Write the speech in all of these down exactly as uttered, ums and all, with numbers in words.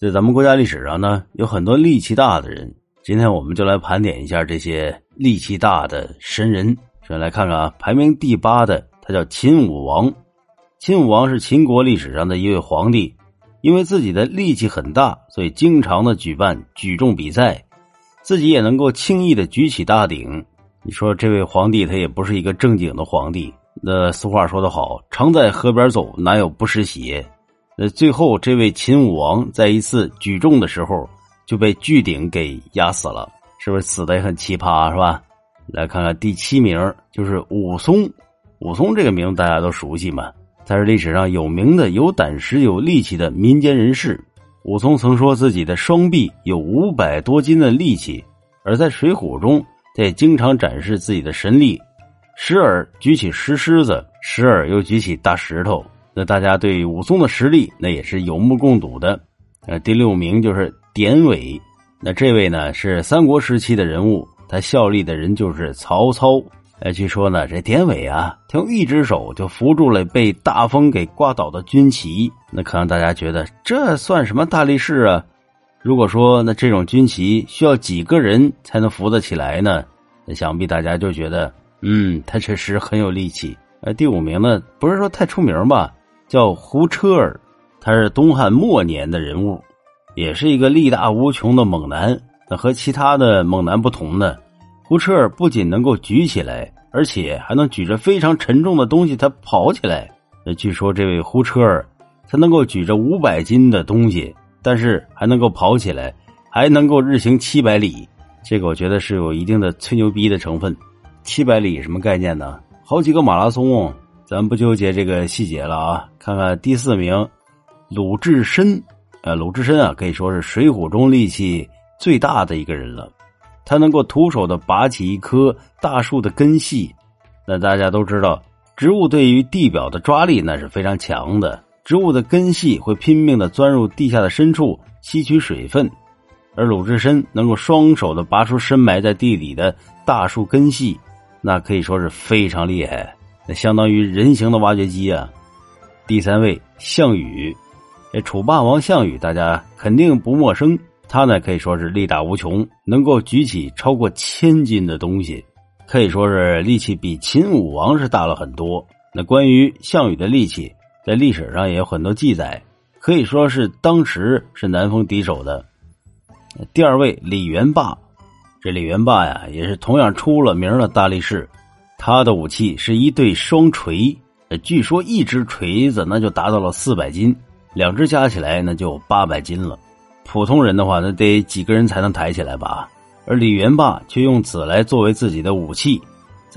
在咱们国家历史上呢，有很多力气大的人。今天我们就来盘点一下这些力气大的神人。首先来看看啊，排名第八的，他叫秦武王。秦武王是秦国历史上的一位皇帝，因为自己的力气很大，所以经常的举办举重比赛，自己也能够轻易的举起大鼎。你说这位皇帝他也不是一个正经的皇帝，那俗话说得好，常在河边走，哪有不湿鞋。那最后这位秦武王在一次举重的时候就被巨鼎给压死了，是不是死得也很奇葩，是吧？来看看第七名，就是武松。武松这个名大家都熟悉嘛，他是历史上有名的有胆识有力气的民间人士。武松曾说自己的双臂有五百多斤的力气，而在水浒中他也经常展示自己的神力，时而举起石狮子，时而又举起大石头。那大家对武松的实力那也是有目共睹的。呃，第六名就是典韦。那这位呢是三国时期的人物，他效力的人就是曹操。呃，据说呢这典韦啊，他用一只手就扶住了被大风给刮倒的军旗。那可能大家觉得这算什么大力士啊？如果说那这种军旗需要几个人才能扶得起来呢？那想必大家就觉得，嗯，他确实很有力气。呃，第五名呢不是说太出名吧，叫胡车儿，他是东汉末年的人物，也是一个力大无穷的猛男。那和其他的猛男不同呢，胡车儿不仅能够举起来，而且还能举着非常沉重的东西他跑起来。那据说这位胡车儿他能够举着五百斤的东西，但是还能够跑起来，还能够日行七百里。这个我觉得是有一定的吹牛逼的成分。七百里什么概念呢？好几个马拉松哦。咱不纠结这个细节了啊，看看第四名，鲁智深。呃，鲁智深啊，可以说是水浒中力气最大的一个人了。他能够徒手的拔起一棵大树的根系。那大家都知道，植物对于地表的抓力那是非常强的，植物的根系会拼命的钻入地下的深处吸取水分，而鲁智深能够双手的拔出深埋在地里的大树根系，那可以说是非常厉害。那相当于人形的挖掘机啊。第三位，项羽。这楚霸王项羽大家肯定不陌生，他呢可以说是力大无穷，能够举起超过千斤的东西，可以说是力气比秦武王是大了很多。那关于项羽的力气在历史上也有很多记载，可以说是当时是难逢敌手的。第二位，李元霸。这李元霸呀也是同样出了名的大力士，他的武器是一对双锤，据说一只锤子那就达到了四百斤，两只加起来那就八百斤了。普通人的话那得几个人才能抬起来吧，而李元霸却用此来作为自己的武器，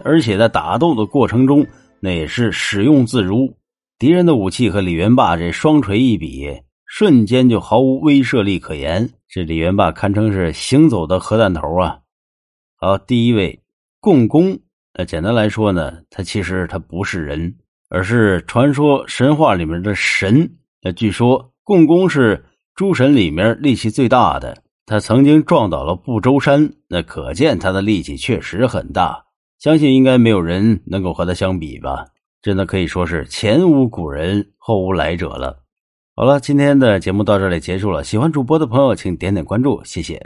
而且在打斗的过程中那也是使用自如。敌人的武器和李元霸这双锤一比，瞬间就毫无威慑力可言。这李元霸堪称是行走的核弹头啊。好，第一位，共工。那简单来说呢，他其实他不是人，而是传说神话里面的神。那据说共工是诸神里面力气最大的，他曾经撞倒了不周山，那可见他的力气确实很大，相信应该没有人能够和他相比吧。真的可以说是前无古人后无来者了。好了，今天的节目到这里结束了，喜欢主播的朋友请点点关注，谢谢。